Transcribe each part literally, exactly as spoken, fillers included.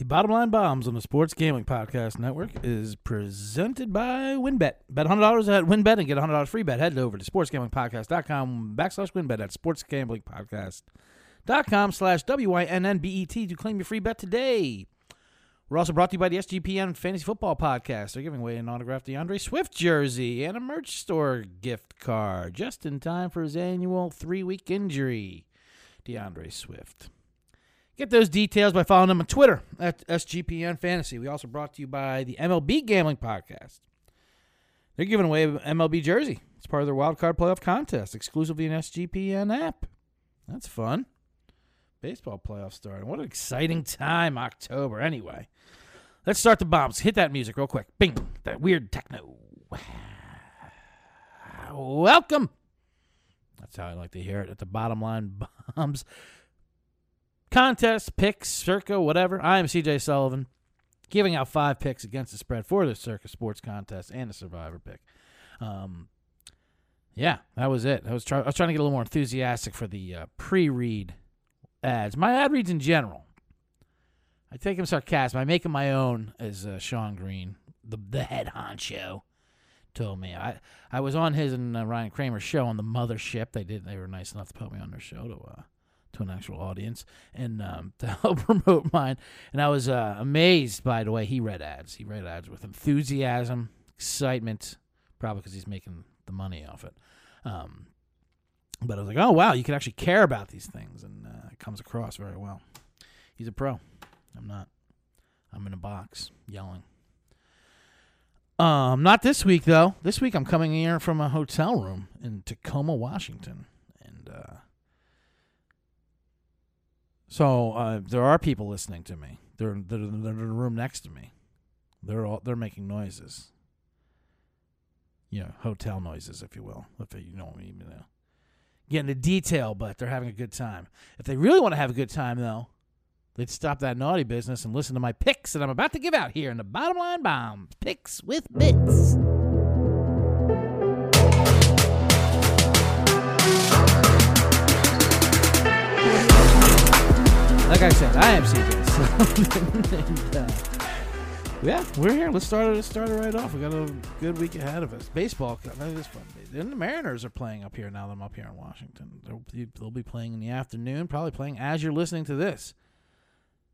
The Bottom Line Bombs on the Sports Gambling Podcast Network is presented by WynnBET. Bet one hundred dollars at WynnBET and get a one hundred dollars free bet. Head over to sportsgamblingpodcast.com backslash WynnBET. That's sportsgamblingpodcast.com slash W Y N N B E T to claim your free bet today. We're also brought to you by the S G P N Fantasy Football Podcast. They're giving away an autographed DeAndre Swift jersey and a merch store gift card just in time for his annual three-week injury. DeAndre Swift. Get those details by following them on Twitter at S G P N Fantasy. We also brought to you by the M L B Gambling Podcast. They're giving away an M L B jersey. It's part of their Wild Card Playoff Contest, exclusively an S G P N app. That's fun. Baseball playoffs starting. What an exciting time, October. Anyway, let's start the bombs. Hit that music real quick. Bing, that weird techno. Welcome. That's how I like to hear it at the Bottom Line Bombs. Contests, picks, Circa, whatever. I am C J Sullivan, giving out five picks against the spread for the Circa Sports Contest and the Survivor pick. Um... Yeah, that was it. I was, try- I was trying to get a little more enthusiastic for the uh, pre-read ads. My ad reads in general, I take them sarcastic. I make them my own, as uh, Sean Green, the the head honcho, told me. I, I was on his and uh, Ryan Kramer's show on the Mothership. They did. They were nice enough to put me on their show to uh, to an actual audience and um, to help promote mine. And I was uh, amazed by the way he read ads. He read ads with enthusiasm, excitement, probably because he's making the money off it. Um, But I was like, oh, wow, you can actually care about these things, and uh, it comes across very well. He's a pro. I'm not. I'm in a box yelling. Um, not this week, though. This week I'm coming here from a hotel room in Tacoma, Washington. And uh, so uh, there are people listening to me. They're, they're, they're in the room next to me. They're all, they're making noises. You know, hotel noises, if you will, if you know what I mean, you know. Getting into detail, but they're having a good time. If they really want to have a good time, though, they'd stop that naughty business and listen to my picks that I'm about to give out here in the Bottom Line Bomb. Picks with Bits. Like I said, I am C J. So yeah, we're here. Let's start it, let's start it right off. We got a good week ahead of us. Baseball, that is fun. And the Mariners are playing up here now that I'm up here in Washington. They'll be, they'll be playing in the afternoon, probably playing as you're listening to this.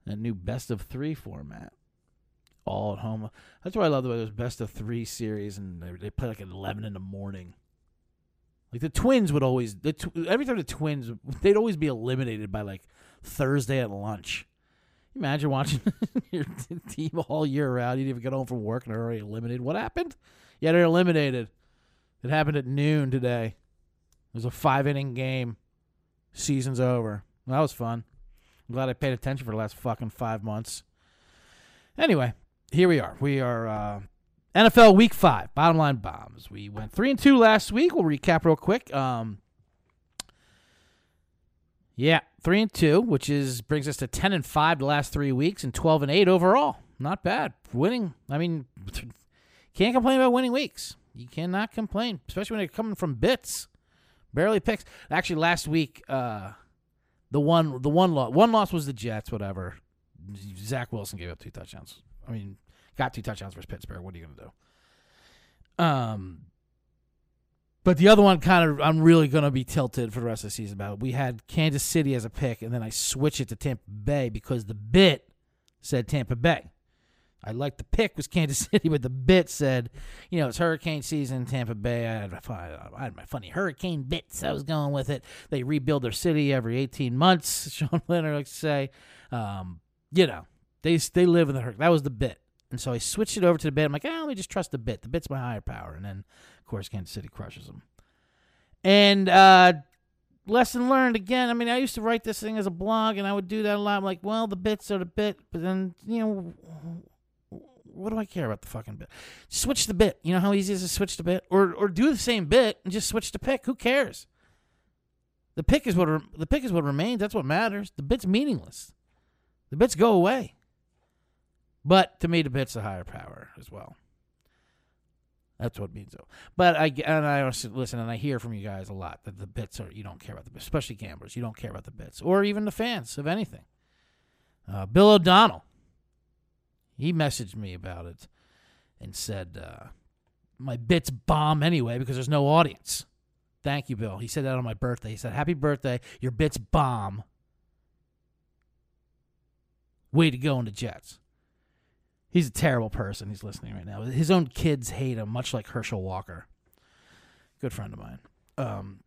That new best of three format. All at home. That's why I love the way there's best of three series, and they, they play like at eleven in the morning. Like the Twins would always, the tw- every time the Twins, they'd always be eliminated by like Thursday at lunch. Imagine watching your team all year round. You didn't even get home from work and they're already eliminated. What happened? Yeah, they're eliminated. It happened at noon today. It was a five-inning game. Season's over. That was fun. I'm glad I paid attention for the last fucking five months. Anyway, here we are. We are uh, N F L Week five, Bottom Line Bombs. We went three and two last week. We'll recap real quick. Um, yeah. Three and two, which is brings us to ten and five the last three weeks, and twelve and eight overall. Not bad. Winning. I mean, can't complain about winning weeks. You cannot complain, especially when they're coming from bits, barely picks. Actually, last week, uh, the one, the one loss, one loss was the Jets. Whatever. Zach Wilson gave up two touchdowns. I mean, got two touchdowns versus Pittsburgh. What are you gonna do? Um. But the other one, kind of, I'm really going to be tilted for the rest of the season about it. We had Kansas City as a pick, and then I switched it to Tampa Bay because the bit said Tampa Bay. I liked the pick was Kansas City, but the bit said, you know, it's hurricane season, Tampa Bay. I had my, I had my funny hurricane bits. I was going with it. They rebuild their city every eighteen months, Sean Flannery likes to say. Um, you know, they they live in the hurricane. That was the bit. And so I switched it over to the bit. I'm like, ah, let me just trust the bit. The bit's my higher power. And then, of course, Kansas City crushes them. And uh, lesson learned again. I mean, I used to write this thing as a blog, and I would do that a lot. I'm like, well, the bits are the bit. But then, you know, what do I care about the fucking bit? Switch the bit. You know how easy it is to switch the bit? Or or do the same bit and just switch the pick. Who cares? The pick is what re- the pick is what remains. That's what matters. The bit's meaningless. The bits go away. But to me, the bit's a higher power as well. That's what it means, though. But I and I listen and I hear from you guys a lot that the bits are you don't care about the bits, especially gamblers. You don't care about the bits or even the fans of anything. Uh, Bill O'Donnell He messaged me about it and said, uh, my bit's bomb anyway because there's no audience. Thank you, Bill. He said that on my birthday. He said, happy birthday. Your bit's bomb. Way to go in the Jets. He's a terrible person. He's listening right now. His own kids hate him, much like Herschel Walker. Good friend of mine. Um,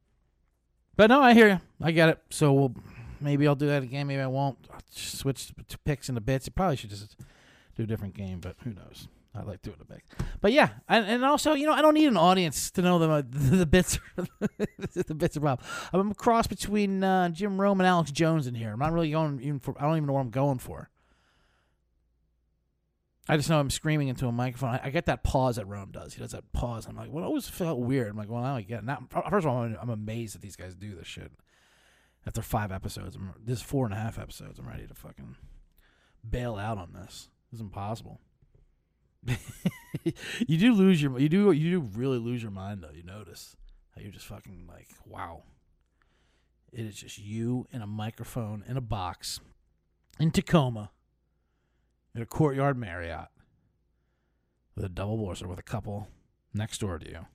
but no, I hear you. I get it. So we'll, maybe I'll do that again. Maybe I won't. I'll switch to picks into bits. I probably should just do a different game, but who knows? I like doing the bits. But yeah, and, and also, you know, I don't need an audience to know the, the, the bits are, the bits are Bob. I'm a cross between uh, Jim Rome and Alex Jones in here. I'm not really going even for, I don't even know what I'm going for. I just know I'm screaming into a microphone. I, I get that pause that Rome does. He does that pause. I'm like, well, it always felt weird. I'm like, well, now I get it. Now, first of all, I'm, I'm amazed that these guys do this shit. After five episodes, I'm, this is four and a half episodes, I'm ready to fucking bail out on this. It's impossible. you do lose your, you do, you do really lose your mind though. You notice how you're just fucking like, wow. It is just you and a microphone in a box in Tacoma. At a Courtyard Marriott with a double wurster with a couple next door to you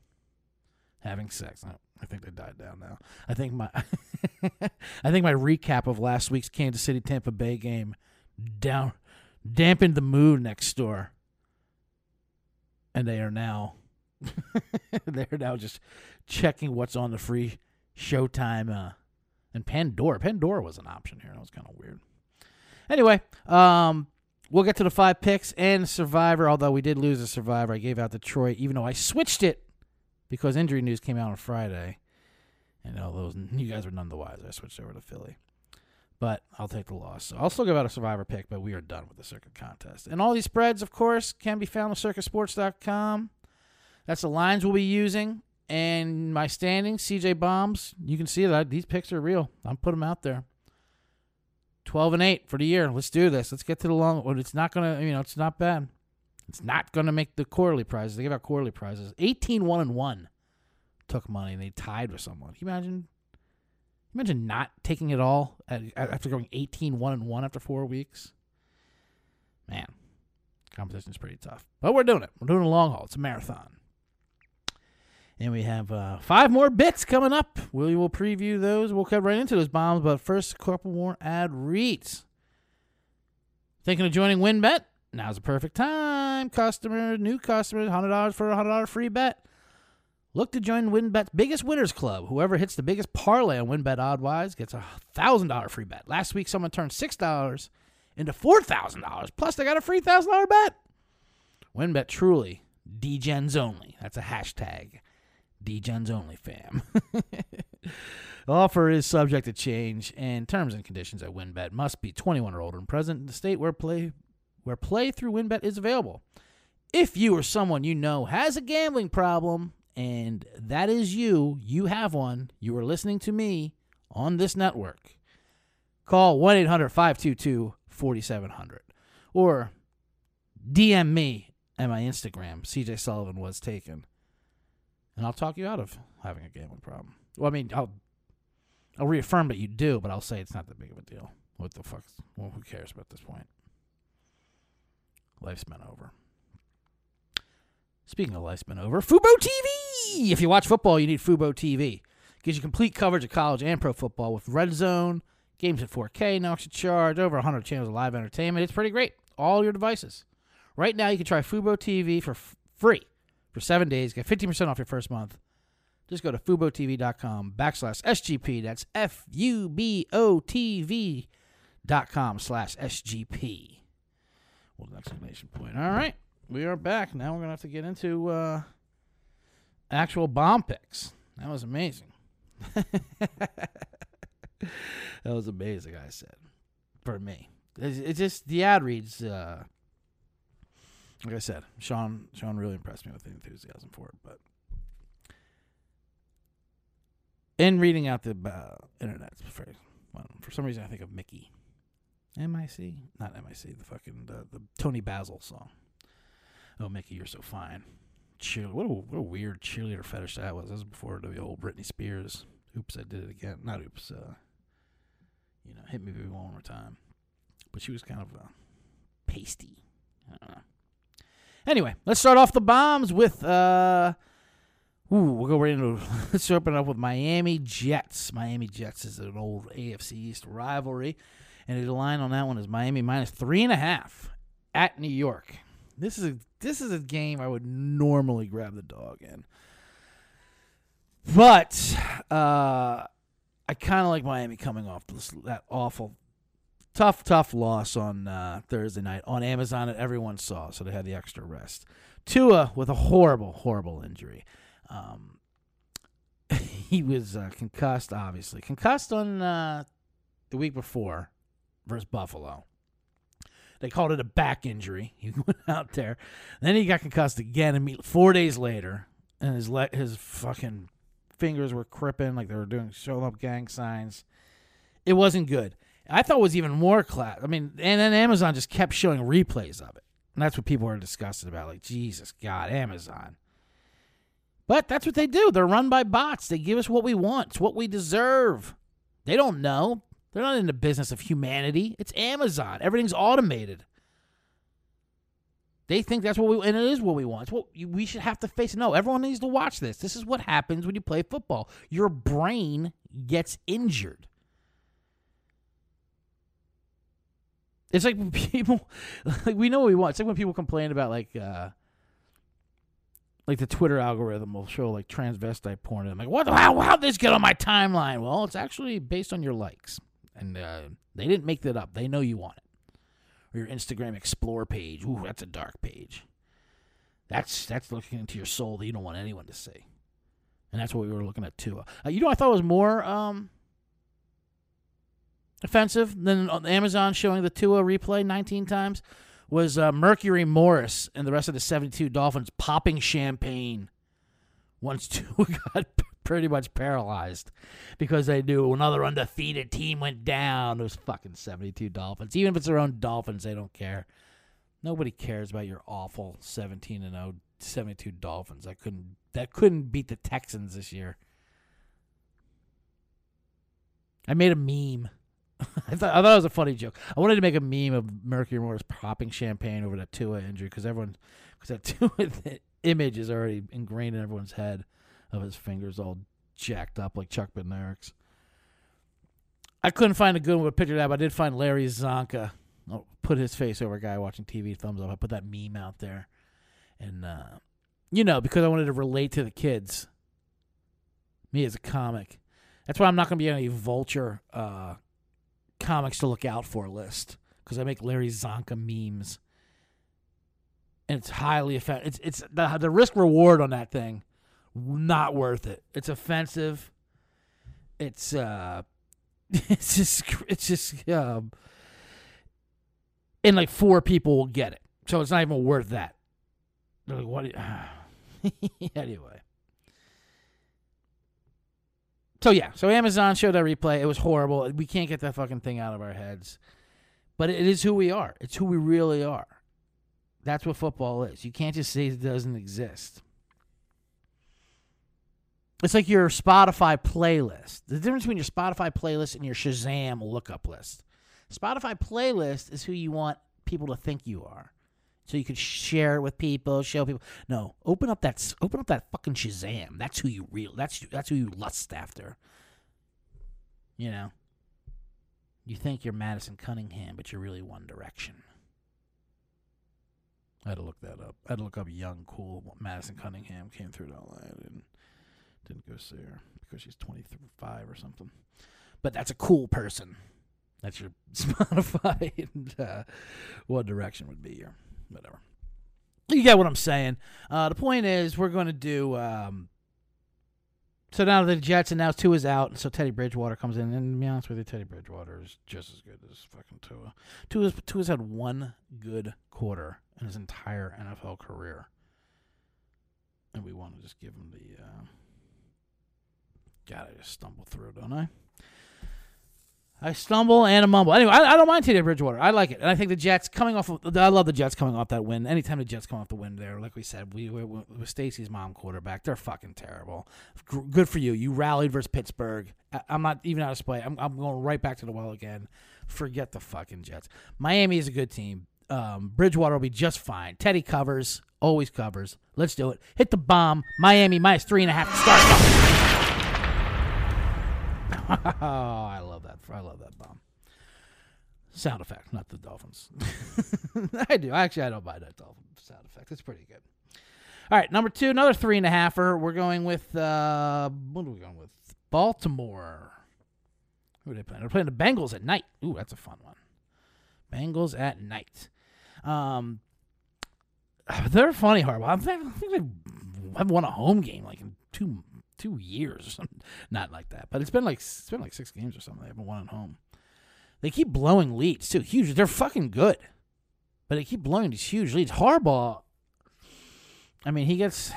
having sex. I, I think they died down now. I think my I think my recap of last week's Kansas City Tampa Bay game down dampened the mood next door, and they are now they are now just checking what's on the free Showtime uh, and Pandora. Pandora was an option here. That was kind of weird. Anyway, um. we'll get to the five picks and Survivor, although we did lose a Survivor. I gave out Detroit, even though I switched it because injury news came out on Friday. And all those, you guys were none the wiser. I switched over to Philly. But I'll take the loss. So I'll still give out a Survivor pick, but we are done with the Circa contest. And all these spreads, of course, can be found on circa sports dot com. That's the lines we'll be using. And my standings, C J Bombs, you can see that these picks are real. I'm putting them out there. twelve and eight for the year. Let's do this. Let's get to the long one. It's not going to, you know, it's not bad. It's not going to make the quarterly prizes. They give out quarterly prizes. eighteen one and one took money, and they tied with someone. Can you imagine, imagine not taking it all at, after going eighteen one and one after four weeks? Man, competition's pretty tough. But we're doing it. We're doing a long haul. It's a marathon. And we have uh, five more bits coming up. We will preview those. We'll cut right into those bombs. But first, a couple more ad reads. Thinking of joining WynnBET? Now's the perfect time. Customer, new customers, one hundred dollars for a one hundred dollars free bet. Look to join WynnBET's biggest winners club. Whoever hits the biggest parlay on WynnBET Oddwise gets a one thousand dollars free bet. Last week, someone turned six dollars into four thousand dollars. Plus, they got a free one thousand dollars bet. WynnBET truly, D-gens only. That's a hashtag. D-gens only, fam. Offer is subject to change, and terms and conditions at WynnBET must be twenty-one or older and present in the state where play where play through WynnBET is available. If you or someone you know has a gambling problem, and that is you, you have one, you are listening to me on this network, call one eight hundred five two two four seven zero zero or D M me at my Instagram, C J Sullivan was taken. And I'll talk you out of having a gambling problem. Well, I mean, I'll I'll reaffirm that you do, but I'll say it's not that big of a deal. What the fuck? Well, who cares about this point? Life's been over. Speaking of life's been over, Fubo T V! If you watch football, you need Fubo T V. It gives you complete coverage of college and pro football with Red Zone, games at four K, no extra charge, over one hundred channels of live entertainment. It's pretty great. All your devices. Right now, you can try Fubo T V for f- free. For seven days, get fifteen percent off your first month. Just go to fubo t v dot com backslash S G P. That's F U B O T V dot com slash S G P. Well, the exclamation point. All right. We are back. Now we're going to have to get into uh, actual bomb picks. That was amazing. That was amazing, I said. For me. It's, it's just the ad reads... Uh, Like I said, Sean Sean really impressed me with the enthusiasm for it. But in reading out the uh, internet, well, for some reason I think of Mickey, M I C, not M I C, the fucking uh, the Tony Basil song. Oh, Mickey, you're so fine. Cheer, what a what a weird cheerleader fetish that was. That was before the old Britney Spears. Oops, I did it again. Not oops. Uh, you know, hit me baby one more time. But she was kind of uh, pasty. I don't know. Anyway, let's start off the bombs with, uh, ooh, we'll go right into, let's open it up with Miami Jets. Miami Jets is an old A F C East rivalry, and the line on that one is Miami minus three and a half at New York. This is a, this is a game I would normally grab the dog in, but uh, I kind of like Miami coming off this, that awful, tough, tough loss on uh, Thursday night on Amazon that everyone saw, so they had the extra rest. Tua with a horrible, horrible injury. Um, he was uh, concussed, obviously. Concussed on uh, the week before versus Buffalo. They called it a back injury. He went out there. Then he got concussed again and four days later, and his le- his fucking fingers were cripping like they were doing show-up gang signs. It wasn't good. I thought it was even more class. I mean, and then Amazon just kept showing replays of it. And that's what people are disgusted about. Like, Jesus, God, Amazon. But that's what they do. They're run by bots. They give us what we want. It's what we deserve. They don't know. They're not in the business of humanity. It's Amazon. Everything's automated. They think that's what we, and it is what we want. It's what we should have to face. No, everyone needs to watch this. This is what happens when you play football. Your brain gets injured. It's like when people, like we know what we want. It's like when people complain about like, uh, like the Twitter algorithm will show like transvestite porn. And I'm like, what? How, how'd this get on my timeline? Well, it's actually based on your likes. And uh, they didn't make that up. They know you want it. Or your Instagram Explore page. Ooh, that's a dark page. That's that's looking into your soul that you don't want anyone to see. And that's what we were looking at too. Uh, you know, I thought it was more um, offensive than Amazon showing the Tua replay nineteen times was uh, Mercury Morris and the rest of the seventy-two Dolphins popping champagne once Tua got pretty much paralyzed because they knew another undefeated team went down. Those fucking seventy-two Dolphins. Even if it's their own Dolphins, they don't care. Nobody cares about your awful seventeen and oh seventy-two Dolphins. That couldn't that couldn't beat the Texans this year. I made a meme. I thought I thought it was a funny joke. I wanted to make a meme of Mercury Morris popping champagne over that Tua injury because everyone because that Tua image is already ingrained in everyone's head. Of his fingers all jacked up like Chuck Benarik's. I couldn't find a good one to picture that, but I did find Larry Zonka. Oh, put his face over a guy watching T V, thumbs up. I put that meme out there. And, uh, you know, because I wanted to relate to the kids, me as a comic. That's why I'm not going to be on any Vulture uh, comics to look out for list, because I make Larry Zonka memes. And it's highly effective. It's, it's the, the risk reward on that thing. Not worth it. It's offensive. It's uh, it's just it's just um, and like four people will get it, so it's not even worth that. They're like, what? You... anyway, so yeah, so Amazon showed that replay. It was horrible. We can't get that fucking thing out of our heads, but it is who we are. It's who we really are. That's what football is. You can't just say it doesn't exist. It's like your Spotify playlist. The difference between your Spotify playlist and your Shazam lookup list. Spotify playlist is who you want people to think you are. So you could share it with people, show people. No, open up that open up that fucking Shazam. That's who you real that's that's who you lust after. You know. You think you're Madison Cunningham, but you're really One Direction. I had to look that up. I had to look up young, cool Madison Cunningham came through to all that and didn't go see her because she's twenty-five or something. But that's a cool person. That's your Spotify and uh, One Direction would be your whatever. You get what I'm saying. Uh, the point is we're going to do um, – so now the Jets and now Tua's out, and so Teddy Bridgewater comes in. And to be honest with you, Teddy Bridgewater is just as good as fucking Tua. Tua's, Tua's had one good quarter in his entire N F L career. And we want to just give him the uh, – God, I just stumble through, don't I? I stumble and a mumble. Anyway, I, I don't mind Teddy Bridgewater. I like it. And I think the Jets coming off of, I love the Jets coming off that win. Anytime the Jets come off the win there, like we said, we were with Stacy's mom quarterback. They're fucking terrible. Good for you. You rallied versus Pittsburgh. I, I'm not even out of play. I'm, I'm going right back to the well again. Forget the fucking Jets. Miami is a good team. Um, Bridgewater will be just fine. Teddy covers, always covers. Let's do it. Hit the bomb. Miami minus three and a half to start. Oh, I love that. I love that bomb. Sound effect, not the Dolphins. I do. Actually, I don't buy that Dolphin sound effect. It's pretty good. All right, number two, another three and a halfer. We're going with, uh, what are we going with? Baltimore. Who are they playing? They're playing the Bengals at night. Ooh, that's a fun one. Bengals at night. Um, they're funny, Harbaugh. I think they have won a home game like in two two years or something. Not like that, but it's been like it's been like six games or something. They haven't won at home. They keep blowing leads too. Huge. They're fucking good, but they keep blowing these huge leads. Harbaugh. I mean, he gets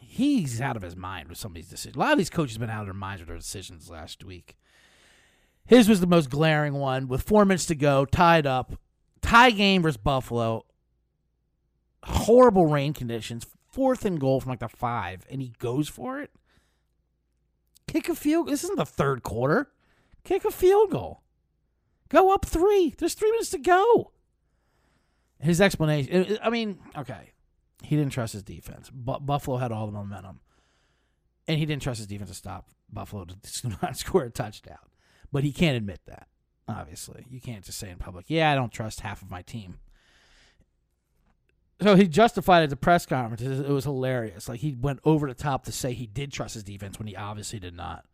he's out of his mind with some of these decisions. A lot of these coaches have been out of their minds with their decisions last week. His was the most glaring one with four minutes to go, tied up. Tie game versus Buffalo. Horrible rain conditions. Fourth and goal from like the five, and he goes for it. Kick a field. This isn't the third quarter. Kick a field goal. Go up three. There's three minutes to go. His explanation, I mean, okay. He didn't trust his defense. Bu- Buffalo had all the momentum. And he didn't trust his defense to stop Buffalo to not score a touchdown. But he can't admit that, obviously. You can't just say in public, yeah, I don't trust half of my team. So he justified it at the press conference. It was hilarious. Like, he went over the top to say he did trust his defense when he obviously did not.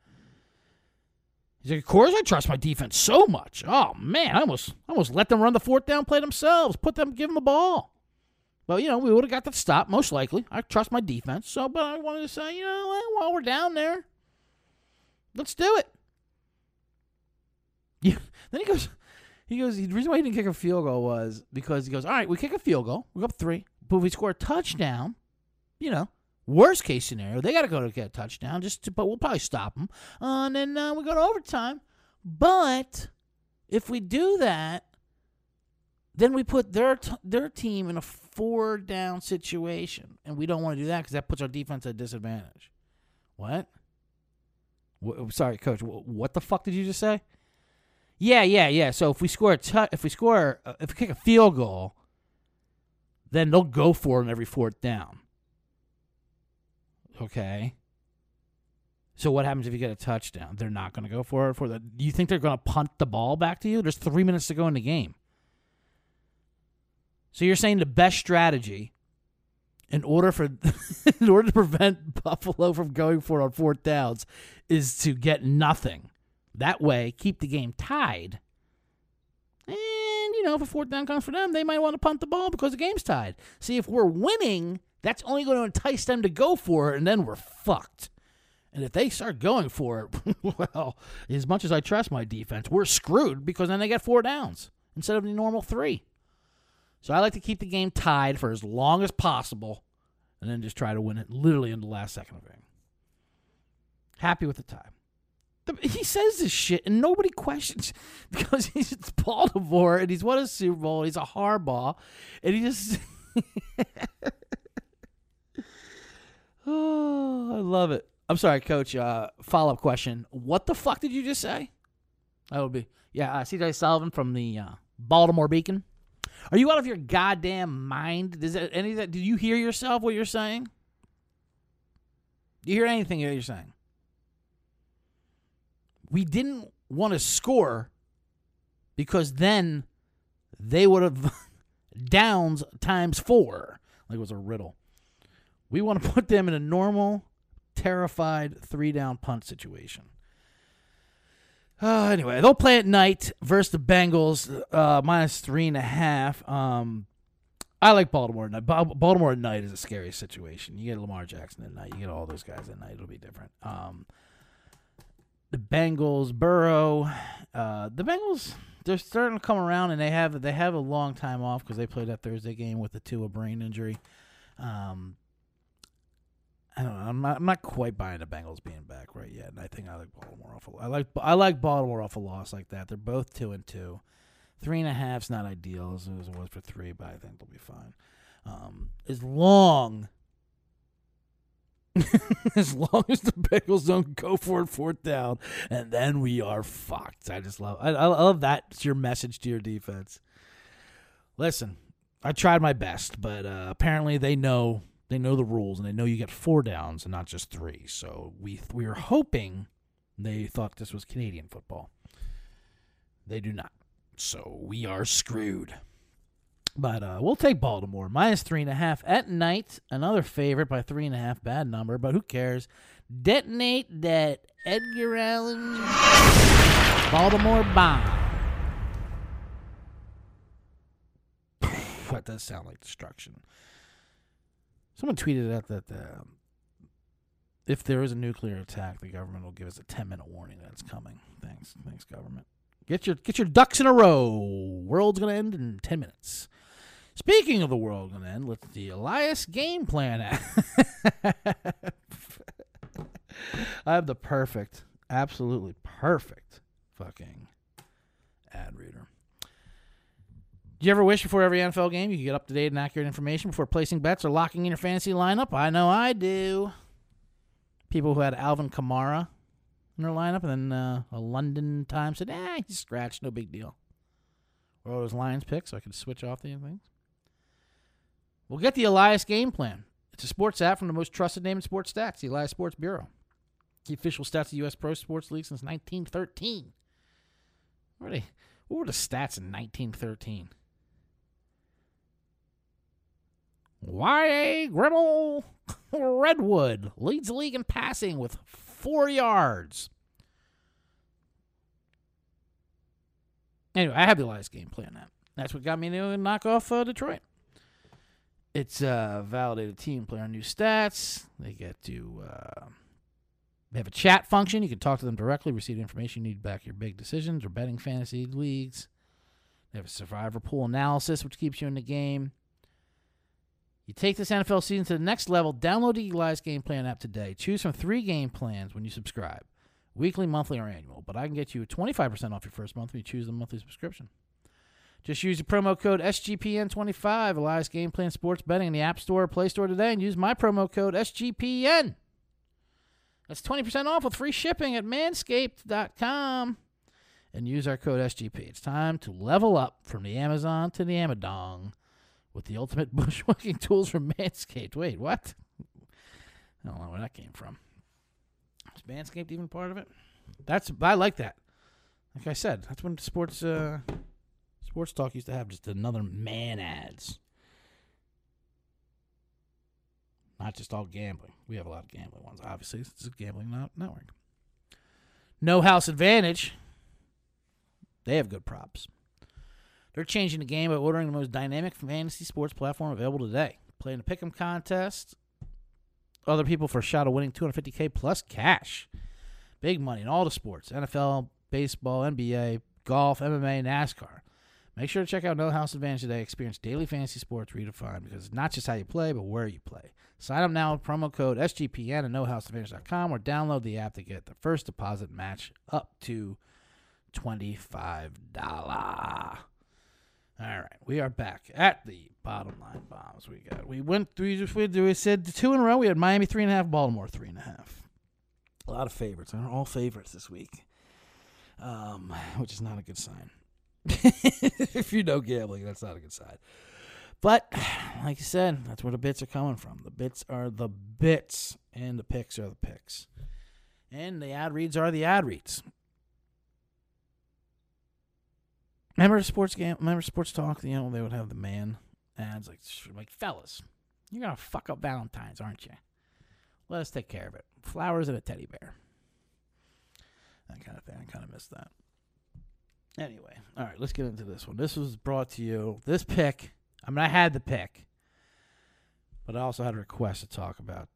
He's like, of course I trust my defense so much. Oh, man, I almost, I almost let them run the fourth down play themselves. Put them, give them the ball. Well, you know, we would have got that stop, most likely. I trust my defense. So, but I wanted to say, you know, while we're down there, let's do it. Yeah. Then he goes, he goes, the reason why he didn't kick a field goal was because he goes, all right, we kick a field goal. We go up three. But if we score a touchdown, you know, worst case scenario, they got to go to get a touchdown. Just, to, But we'll probably stop them. Uh, and then uh, we go to overtime. But if we do that, then we put their t- their team in a four-down situation. And we don't want to do that because that puts our defense at a disadvantage. What? W- sorry, Coach. W- what the fuck did you just say? Yeah, yeah, yeah. So if we score a t- if we score uh, if we kick a field goal, then they'll go for it on every fourth down. Okay. So what happens if you get a touchdown? They're not going to go for it for that. You think they're going to punt the ball back to you? There's three minutes to go in the game. So you're saying the best strategy, in order for in order to prevent Buffalo from going for it on fourth downs, is to get nothing. That way, keep the game tied. And, you know, if a fourth down comes for them, they might want to punt the ball because the game's tied. See, if we're winning, that's only going to entice them to go for it, and then we're fucked. And if they start going for it, well, as much as I trust my defense, we're screwed because then they get four downs instead of the normal three. So I like to keep the game tied for as long as possible and then just try to win it literally in the last second of the game. Happy with the tie. He says this shit and nobody questions because he's Baltimore and he's won a Super Bowl. And he's a Harbaugh, and he just. Oh, I love it. I'm sorry, Coach. Uh, follow up question: what the fuck did you just say? That would be yeah. Uh, C J Sullivan from the uh, Baltimore Beacon. Are you out of your goddamn mind? Does that any of that? Do you hear yourself? What you're saying? Do you hear anything that you're saying? We didn't want to score because then they would have downs times four. Like it was a riddle. We want to put them in a normal, terrified three-down punt situation. Uh, anyway, they'll play at night versus the Bengals, uh, minus three and a half. Um, I like Baltimore at night. Baltimore at night is a scary situation. You get Lamar Jackson at night. You get all those guys at night. It'll be different. Um The Bengals, Burrow, uh, the Bengals, they're starting to come around, and they have they have a long time off because they played that Thursday game with the Tua brain injury. Um, I don't know. I'm not, I'm not quite buying the Bengals being back right yet, and I think I like Baltimore off. A, I like I like Baltimore off a loss like that. They're both two and two, three and a half's not ideal as it was for three, but I think they'll be fine. Um, as long. As long as the Bengals don't go for it fourth down, and then we are fucked. I just love I, I love that's your message to your defense. Listen, I tried my best, but uh, apparently they know they know the rules, and they know you get four downs and not just three. So we we were hoping they thought this was Canadian football. They do not. So we are screwed. But uh, we'll take Baltimore. Minus three and a half at night. Another favorite by three and a half. Bad number, but who cares? Detonate that Edgar Allan Baltimore bomb. That does sound like destruction. Someone tweeted out that uh, if there is a nuclear attack, the government will give us a ten-minute warning that it's coming. Thanks, thanks, government. Get your get your ducks in a row. World's gonna end in ten minutes. Speaking of the world gonna end, let's the Elias Game Plan. I have the perfect, absolutely perfect fucking ad reader. Do you ever wish before every N F L game you could get up-to-date and accurate information before placing bets or locking in your fantasy lineup? I know I do. People who had Alvin Kamara in their lineup and then uh, a London Times said, eh, he's scratched, no big deal. Or it was Lions pick, so I could switch off the things. We'll get the Elias Game Plan. It's a sports app from the most trusted name in sports stats, the Elias Sports Bureau. The official stats of the U S Pro Sports League since nineteen thirteen. What were, they, what were the stats in nineteen thirteen? Y A. Grimmel Redwood leads the league in passing with four yards. Anyway, I have the Elias Game Plan now. That's what got me to knock off uh, Detroit. It's a uh, validated team, play on new stats. They get to uh, they have a chat function. You can talk to them directly, receive information you need back your big decisions or betting fantasy leagues. They have a survivor pool analysis, which keeps you in the game. You take this N F L season to the next level, download the Elias Game Plan app today. Choose from three game plans when you subscribe, weekly, monthly, or annual. But I can get you twenty-five percent off your first month when you choose the monthly subscription. Just use the promo code S G P N twenty-five, Elias Game Plan Sports Betting, in the App Store or Play Store today, and use my promo code S G P N. That's twenty percent off with free shipping at manscaped dot com. And use our code S G P. It's time to level up from the Amazon to the Amadong. With the ultimate bushwhacking tools from Manscaped. Wait, what? I don't know where that came from. Is Manscaped even part of it? That's I like that. Like I said, that's when sports uh, sports talk used to have just another man ads. Not just all gambling. We have a lot of gambling ones, obviously. This is a gambling network. No House Advantage. They have good props. They're changing the game by ordering the most dynamic fantasy sports platform available today. Play in a pick'em contest. Other people for a shot of winning two hundred fifty thousand dollars plus cash. Big money in all the sports. N F L, baseball, N B A, golf, M M A, NASCAR. Make sure to check out No House Advantage today. Experience daily fantasy sports redefined because it's not just how you play, but where you play. Sign up now with promo code S G P N at no house advantage dot com or download the app to get the first deposit match up to twenty-five dollars. All right, we are back at the bottom line bombs. We got we went through. We, we said two in a row. We had Miami three and a half, Baltimore three and a half. A lot of favorites. They're all favorites this week, um, which is not a good sign. If you know gambling, that's not a good sign. But like I said, that's where the bits are coming from. The bits are the bits, and the picks are the picks, and the ad reads are the ad reads. Remember sports game? Remember sports talk? You know they would have the man ads like, like fellas, you're gonna fuck up Valentine's, aren't you? Let us take care of it. Flowers and a teddy bear. That kind of thing. I kind of miss that. Anyway, all right, let's get into this one. This was brought to you. This pick. I mean, I had the pick, but I also had a request to talk about.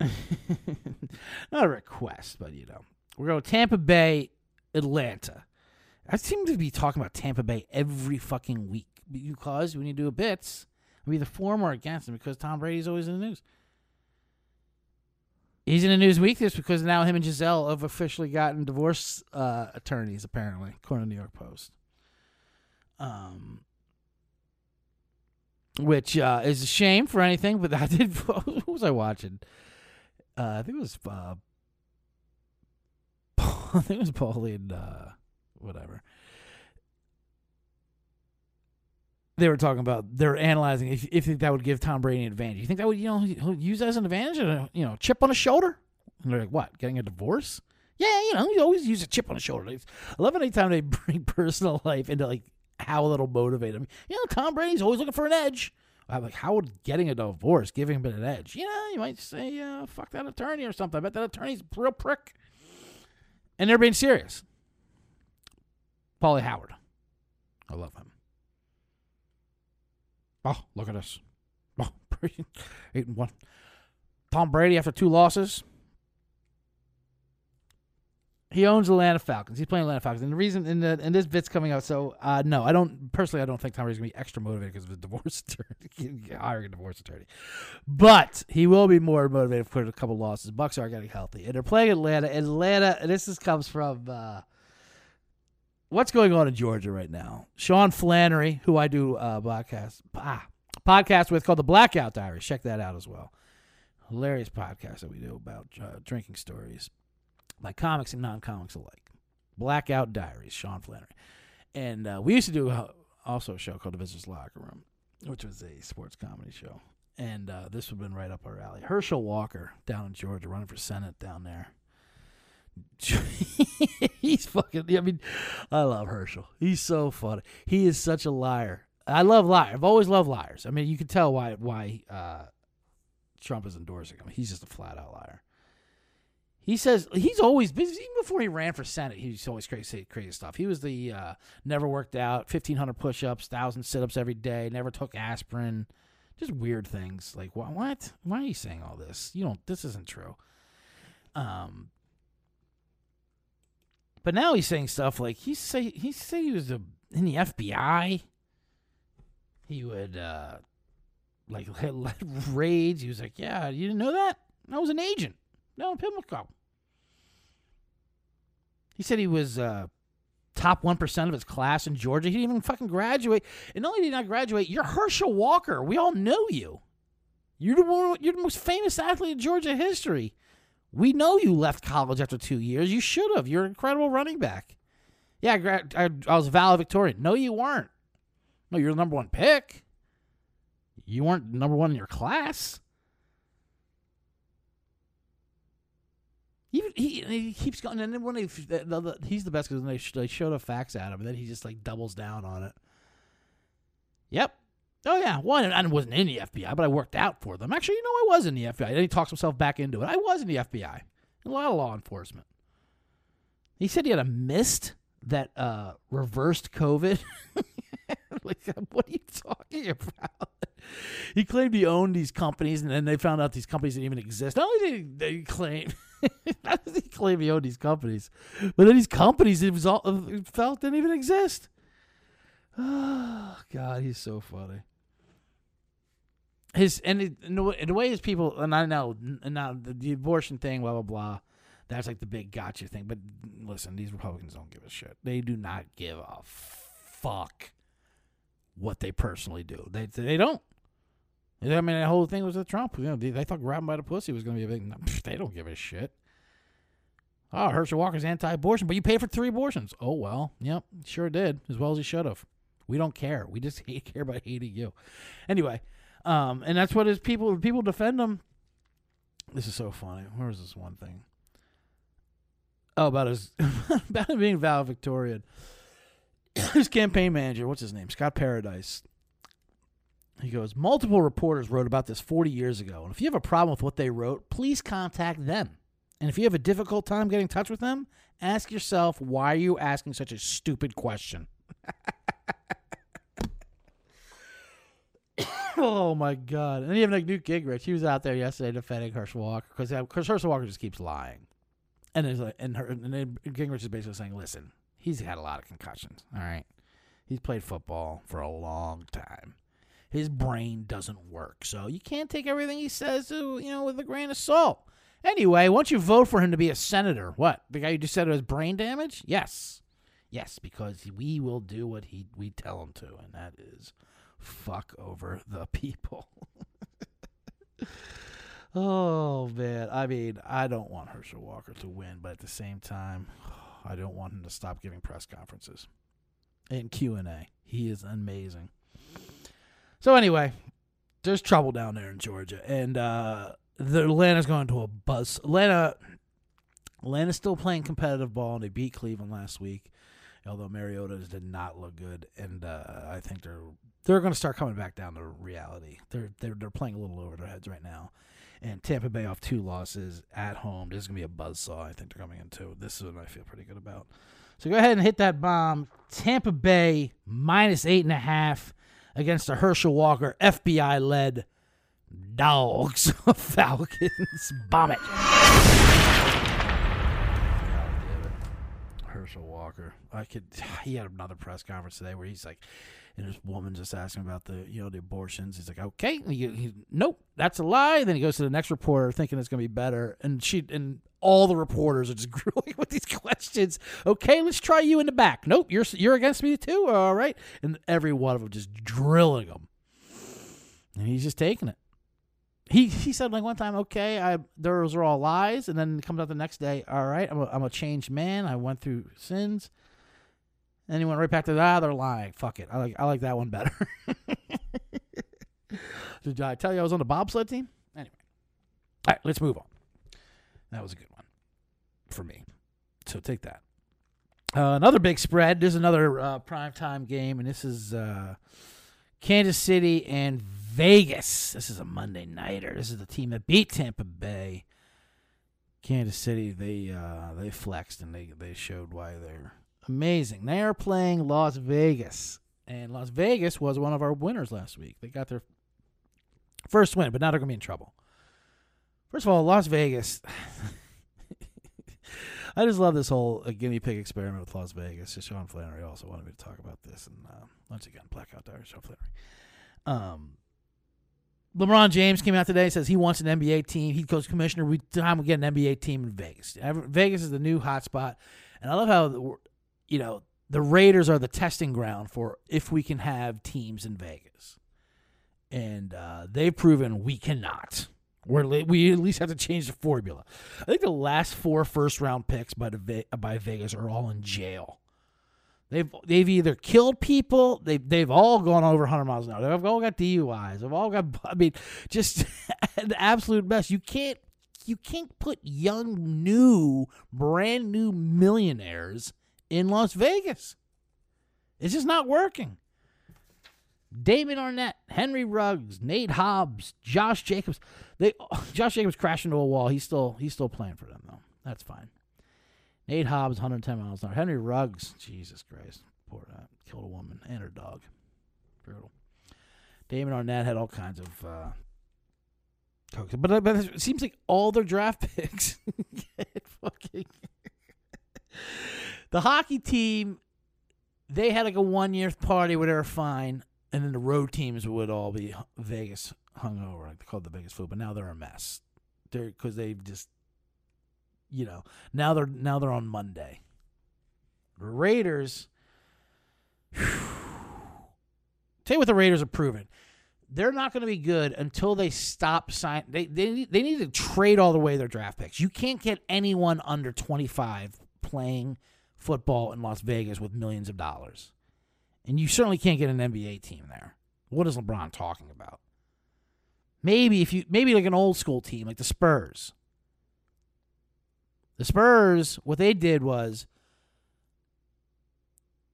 Uh, not a request, but you know, we're going Tampa Bay, Atlanta. I seem to be talking about Tampa Bay every fucking week because when you do a bits, I'm either for him or against them because Tom Brady's always in the news. He's in the news week this because now him and Giselle have officially gotten divorce uh, attorneys, apparently, according to the New York Post. Um, which uh, is a shame for anything, but I did. What was I watching? Uh, I think it was. Uh, I think it was Pauline. Uh, Whatever. they were talking about, they're analyzing if, if that would give Tom Brady an advantage. You think that would, you know, he'll use that as an advantage, and you know, chip on his shoulder? And they're like, what, getting a divorce? Yeah, you know, you always use a chip on his shoulder. Like, I love any time they bring personal life into like how it'll motivate him. You know, Tom Brady's always looking for an edge. I'm like, how would getting a divorce give him an edge? You know, you might say, uh, fuck that attorney or something. I bet that attorney's a real prick. And they're being serious. Paulie Howard. I love him. Oh, look at us. Oh, eight and one. Tom Brady, after two losses, he owns the Atlanta Falcons. He's playing the Atlanta Falcons. And the reason, and, the, and this bit's coming out, so uh, no, I don't, personally, I don't think Tom Brady's going to be extra motivated because of his divorce attorney, hiring a divorce attorney. But he will be more motivated for a couple losses. Bucks are getting healthy. And they're playing Atlanta. Atlanta, this is, comes from, uh, what's going on in Georgia right now? Sean Flannery, who I do a podcast, ah, podcast with called The Blackout Diaries. Check that out as well. Hilarious podcast that we do about uh, drinking stories by comics and non-comics alike. Blackout Diaries, Sean Flannery. And uh, we used to do a, also a show called The Visitor's Locker Room, which was a sports comedy show. And uh, this would have been right up our alley. Herschel Walker down in Georgia, running for Senate down there. He's fucking, I mean, I love Herschel. He's so funny. He is such a liar. I love liars. I've always loved liars. I mean, you can tell why why uh, Trump is endorsing him. He's just a flat-out liar. He says, he's always, even before he ran for Senate, he's always crazy, crazy stuff. He was the uh, never worked out, fifteen hundred push-ups, one thousand sit-ups every day, never took aspirin, just weird things. Like, what? Why are you saying all this? You don't, this isn't true. Um... But now he's saying stuff like he say he say he was a, in the F B I. He would uh, like let, let raids. He was like, "Yeah, you didn't know that? I was an agent." No, Pimlico. He said he was uh, top one percent of his class in Georgia. He didn't even fucking graduate. And not only did he not graduate, you're Herschel Walker. We all know you. You're the one, you're the most famous athlete in Georgia history. We know you left college after two years. You should have. You're an incredible running back. Yeah, I, I, I was valedictorian. No, you weren't. No, you're the number one pick. You weren't number one in your class. Even he, he keeps going, and then when they, he's the best because they they showed the facts at him, and then he just like doubles down on it. Yep. Oh, yeah. Well, I wasn't in the F B I, but I worked out for them. Actually, you know, I was in the F B I. Then he talks himself back into it. I was in the F B I. A lot of law enforcement. He said he had a mist that uh, reversed COVID. Like, what are you talking about? He claimed he owned these companies, and then they found out these companies didn't even exist. Not only did they claim, not only did he claim he owned these companies, but then these companies it was all, it felt didn't even exist. Oh, God, he's so funny. His and, it, and, the, and the way his people, and I know, and now the, the abortion thing, blah, blah, blah, that's like the big gotcha thing. But listen, these Republicans don't give a shit. They do not give a fuck what they personally do. They they don't. I mean, the whole thing was with Trump. You know, they, they thought grabbing by the pussy was going to be a big, no, they don't give a shit. Oh, Herschel Walker's anti-abortion, but you paid for three abortions. Oh, well, yep, sure did, as well as he should have. We don't care. We just hate, care about hating you. Anyway, um, and that's what his people people defend him. This is so funny. Where was this one thing? Oh, about his about him being valedictorian. His campaign manager, what's his name? Scott Paradise. He goes, multiple reporters wrote about this forty years ago, and if you have a problem with what they wrote, please contact them. And if you have a difficult time getting in touch with them, ask yourself, why are you asking such a stupid question? Oh, my God. And even like Newt Gingrich, he was out there yesterday defending Herschel Walker because Herschel Walker just keeps lying. And there's like, and, her, and then Gingrich is basically saying, listen, he's had a lot of concussions, all right? He's played football for a long time. His brain doesn't work. So you can't take everything he says, you know, with a grain of salt. Anyway, once you vote for him to be a senator, what? The guy you just said has brain damage? Yes. Yes, because we will do what he we tell him to, and that is fuck over the people. Oh, man. I mean, I don't want Herschel Walker to win, but at the same time, I don't want him to stop giving press conferences and Q and A. He is amazing. So anyway, there's trouble down there in Georgia, and uh, the Atlanta's going to a buzz. Atlanta, Atlanta's still playing competitive ball, and they beat Cleveland last week. Although Mariota's did not look good, and uh, I think they're they're going to start coming back down to reality. They're they're they're playing a little over their heads right now. And Tampa Bay off two losses at home. This is going to be a buzzsaw. I think they're coming into. This is what I feel pretty good about. So go ahead and hit that bomb. Tampa Bay minus eight and a half against the Herschel Walker F B I-led dogs Falcons. Bomb it. God damn it. Herschel Walker. I could. He had another press conference today where he's like, and this woman just asking about the, you know, the abortions. He's like, okay, he, he, nope, that's a lie. Then he goes to the next reporter thinking it's going to be better. And she and all the reporters are just grueling with these questions. Okay, let's try you in the back. Nope, you're you're against me too. All right. And every one of them just drilling him. And he's just taking it. He he said like one time, okay, I those are all lies. And then it comes out the next day, all right, I'm a, I'm a changed man. I went through sins. And then he went right back to the other line. Fuck it. I like I like that one better. Did I tell you I was on the bobsled team? Anyway. All right, let's move on. That was a good one for me. So take that. Uh, another big spread. There's another uh, primetime game, and this is uh, Kansas City and Vegas. This is a Monday nighter. This is the team that beat Tampa Bay. Kansas City, they uh, they flexed, and they they showed why they're amazing. They are playing Las Vegas, and Las Vegas was one of our winners last week. They got their first win, but now they're going to be in trouble. First of all, Las Vegas, I just love this whole uh, guinea pig experiment with Las Vegas. Sean Flannery also wanted me to talk about this, and uh, once again, Blackout Diaries, Sean Flannery. Um, LeBron James came out today, says he wants an N B A team. He goes, Commissioner, we time we get an N B A team in Vegas. Vegas is the new hot spot, and I love how the, you know, the Raiders are the testing ground for if we can have teams in Vegas. And uh, they've proven we cannot. We're li- we at least have to change the formula. I think the last four first-round picks by, the Ve- by Vegas are all in jail. They've they've either killed people, they've, they've all gone over one hundred miles an hour. They've all got D U Is. They've all got, I mean, just the absolute mess. You can't, you can't put young, new, brand-new millionaires in Las Vegas. It's just not working. Damon Arnett, Henry Ruggs, Nate Hobbs, Josh Jacobs. They Josh Jacobs crashed into a wall. He's still he's still playing for them though. That's fine. Nate Hobbs, one hundred ten miles an hour. Henry Ruggs, Jesus Christ, poor guy, killed a woman and her dog. Brutal. Damon Arnett had all kinds of uh, coke, but but it seems like all their draft picks get fucking. The hockey team, they had like a one-year party where they were fine, and then the road teams would all be Vegas hungover, like they called the Vegas flu. But now they're a mess, they're because they just, you know, now they're now they're on Monday. The Raiders, whew, tell you what the Raiders are proving, they're not going to be good until they stop sign. They they they need to trade all the way their draft picks. You can't get anyone under twenty-five playing football in Las Vegas with millions of dollars. And you certainly can't get an N B A team there. What is LeBron talking about? Maybe if you maybe like an old school team like the Spurs. The Spurs, what they did was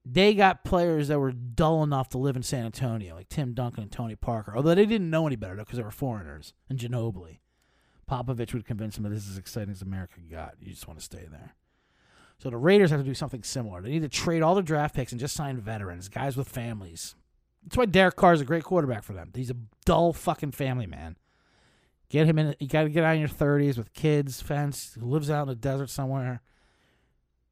they got players that were dull enough to live in San Antonio, like Tim Duncan and Tony Parker, although they didn't know any better though because they were foreigners, and Ginobili. Popovich would convince them that this is as exciting as America got. You just want to stay there. So the Raiders have to do something similar. They need to trade all their draft picks and just sign veterans, guys with families. That's why Derek Carr is a great quarterback for them. He's a dull fucking family man. Get him in. You got to get out in your thirties with kids, fence, who lives out in the desert somewhere.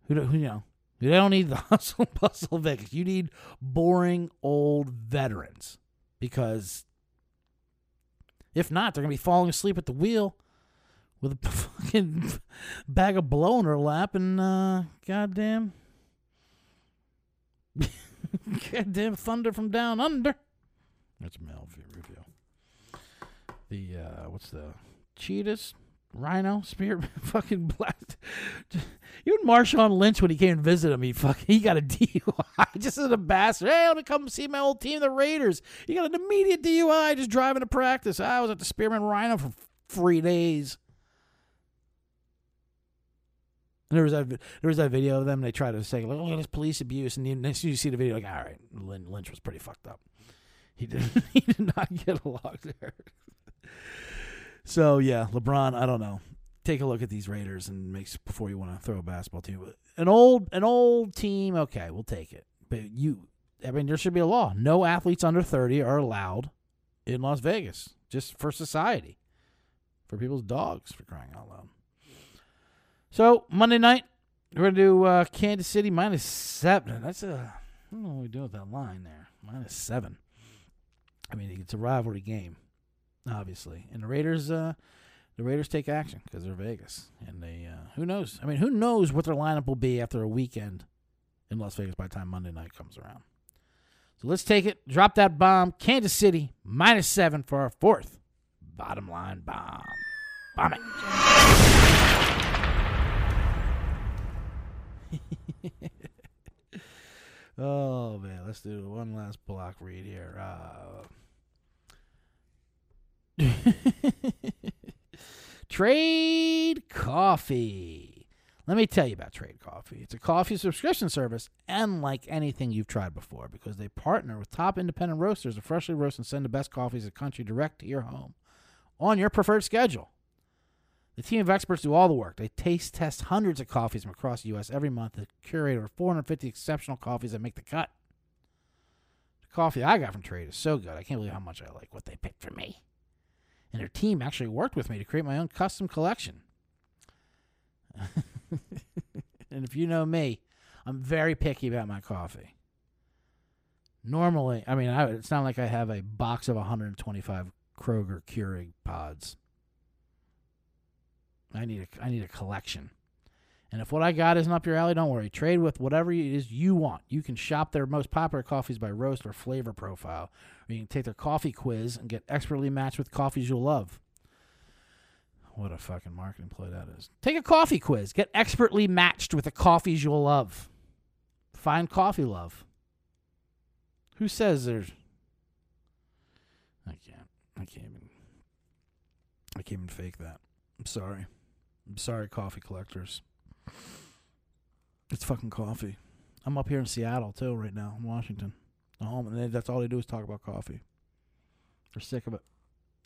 Who, who you know? They don't need the hustle and bustle of Vegas. You need boring old veterans because if not, they're gonna be falling asleep at the wheel with a fucking bag of blow in her lap and uh, goddamn, goddamn thunder from down under. That's Melvin Rubio. The uh, what's the Cheetahs? Rhino, Spearman, fucking blast. You and Marshawn Lynch, when he came and visited him, he fucking he got a D U I. Just as a bastard. Hey, I'm going to come see my old team, the Raiders. He got an immediate D U I just driving to practice. I was at the Spearman Rhino for three days. And there was that, there was that video of them. And they tried to say, look at this police abuse. And the next thing you see the video, like, all right, Lynch was pretty fucked up. He did, he did not get along there. So, yeah, LeBron, I don't know. Take a look at these Raiders and makes before you want to throw a basketball team. An old an old team, okay, we'll take it. But you, I mean, there should be a law. No athletes under thirty are allowed in Las Vegas, just for society, for people's dogs, for crying out loud. So, Monday night, we're going to do uh, Kansas City minus seven. That's a, I don't know what we do with that line there, minus seven. I mean, it's a rivalry game. Obviously, and the Raiders, uh, the Raiders take action because they're Vegas, and they uh, who knows? I mean, who knows what their lineup will be after a weekend in Las Vegas by the time Monday night comes around. So let's take it, drop that bomb, Kansas City minus seven for our fourth bottom line bomb. Bomb it! Oh man, let's do one last block read here. Uh, Trade Coffee. Let me tell you about Trade Coffee. It's a coffee subscription service unlike anything you've tried before because they partner with top independent roasters to freshly roast and send the best coffees in the country direct to your home on your preferred schedule. The team of experts do all the work. They taste test hundreds of coffees from across the U S every month to curate over four hundred fifty exceptional coffees that make the cut. The coffee I got from Trade is so good. I can't believe how much I like what they picked for me. And her team actually worked with me to create my own custom collection. And if you know me, I'm very picky about my coffee. Normally, I mean, I, it's not like I have a box of one hundred twenty-five Kroger Keurig pods. I need a, I need a collection. And if what I got isn't up your alley, don't worry. Trade with whatever it is you want. You can shop their most popular coffees by roast or flavor profile. Or you can take their coffee quiz and get expertly matched with coffees you'll love. What a fucking marketing ploy that is. Take a coffee quiz. Get expertly matched with the coffees you'll love. Find coffee love. Who says there's... I can't. I can't even... I can't even fake that. I'm sorry. I'm sorry, coffee collectors. It's fucking coffee. I'm up here in Seattle too right now, in Washington, the home, and they, that's all they do is talk about coffee. They're sick of it.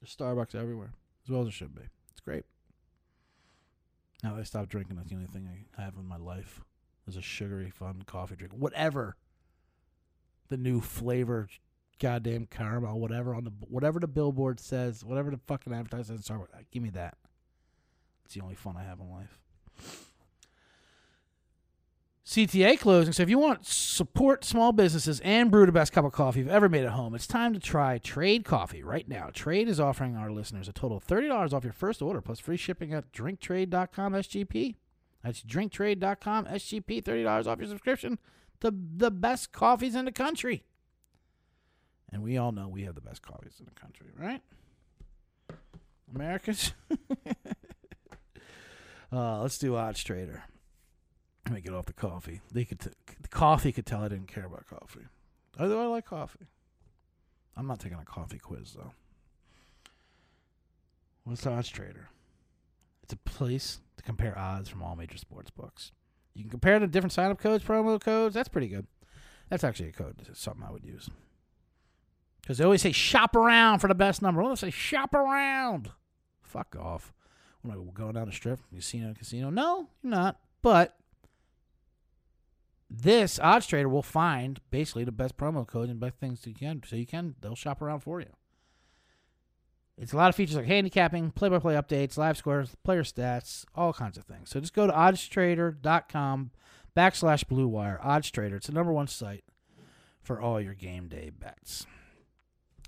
There's Starbucks everywhere, as well as there should be. It's great. Now I stopped drinking. That's the only thing I have in my life is a sugary, fun coffee drink. Whatever the new flavor, goddamn caramel, whatever on the whatever the billboard says, whatever the fucking advertisement says, Starbucks, give me that. It's the only fun I have in life. C T A closing. So if you want support small businesses and brew the best cup of coffee you've ever made at home, it's time to try Trade Coffee right now. Trade is offering our listeners a total of thirty dollars off your first order plus free shipping at drink trade dot com S G P. That's drink trade dot com S G P. thirty dollars off your subscription to the best coffees in the country. And we all know we have the best coffees in the country, right? Americans? uh, let's do Odds Trader. Let me get off the coffee. They could t- the coffee could tell I didn't care about coffee. Although I like coffee. I'm not taking a coffee quiz, though. What's Odds Trader? It's a place to compare odds from all major sports books. You can compare the different sign-up codes, promo codes. That's pretty good. That's actually a code. It's something I would use. Because they always say, shop around for the best number. Well, they say, shop around. Fuck off. When I go down the strip, casino, casino. No, you're not. But... this Odds Trader will find basically the best promo codes and best things that you can, so you can they'll shop around for you. It's a lot of features like handicapping, play-by-play updates, live scores, player stats, all kinds of things. So just go to oddstrader.com backslash blue wire. Odds Trader. It's the number one site for all your game day bets.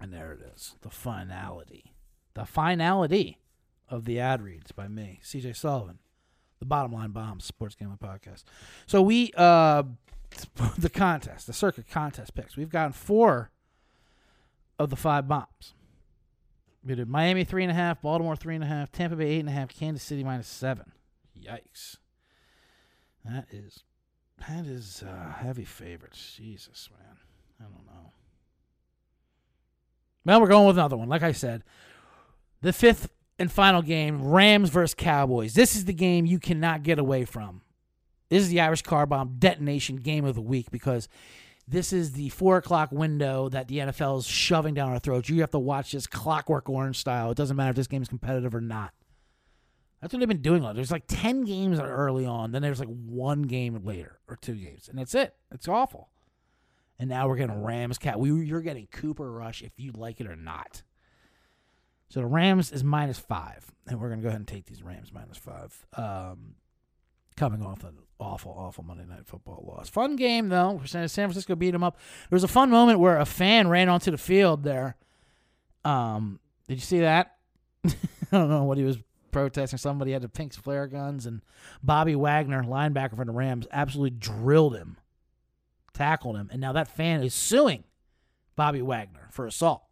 And there it is, the finality, the finality of the ad reads by me, C J Sullivan. The Bottom Line Bombs, Sports Gambling Podcast. So we, uh, the contest, the circuit contest picks. We've gotten four of the five bombs. We did Miami three and a half, Baltimore three and a half, Tampa Bay eight and a half, Kansas City minus seven. Yikes. That is that is uh, heavy favorites. Jesus, man. I don't know. Well, we're going with another one. Like I said, the fifth and final game, Rams versus Cowboys. This is the game you cannot get away from. This is the Irish Car Bomb detonation game of the week because this is the four o'clock window that the N F L is shoving down our throats. You have to watch this Clockwork Orange style. It doesn't matter if this game is competitive or not. That's what they've been doing. There's like ten games early on. Then there's like one game later or two games. And that's it. It's awful. And now we're getting Rams. Cat. We, you're getting Cooper Rush if you like it or not. So the Rams is minus five. And we're going to go ahead and take these Rams minus five. Um, coming off an awful, awful Monday Night Football loss. Fun game, though. San Francisco beat them up. There was a fun moment where a fan ran onto the field there. Um, did you see that? I don't know what he was protesting. Somebody had the pink flare guns, and Bobby Wagner, linebacker for the Rams, absolutely drilled him, tackled him, and now that fan is suing Bobby Wagner for assault.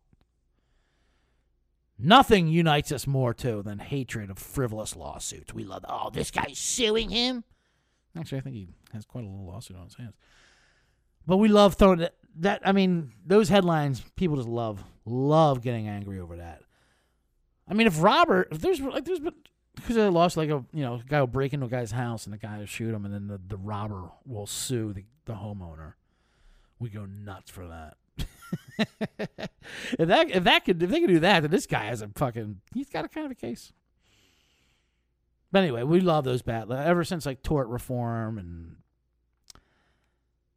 Nothing unites us more, too, than hatred of frivolous lawsuits. We love, oh, this guy's suing him. Actually, I think he has quite a little lawsuit on his hands. But we love throwing that, that I mean, those headlines, people just love, love getting angry over that. I mean, if Robert, if there's, like, there's been, because they lost, like, a, you know, a guy will break into a guy's house and the guy will shoot him, and then the, the robber will sue the, the homeowner. We go nuts for that. if that, if that could, if they could do that, then this guy has a fucking, he's got a kind of a case. But anyway, we love those bad, ever since, like, tort reform and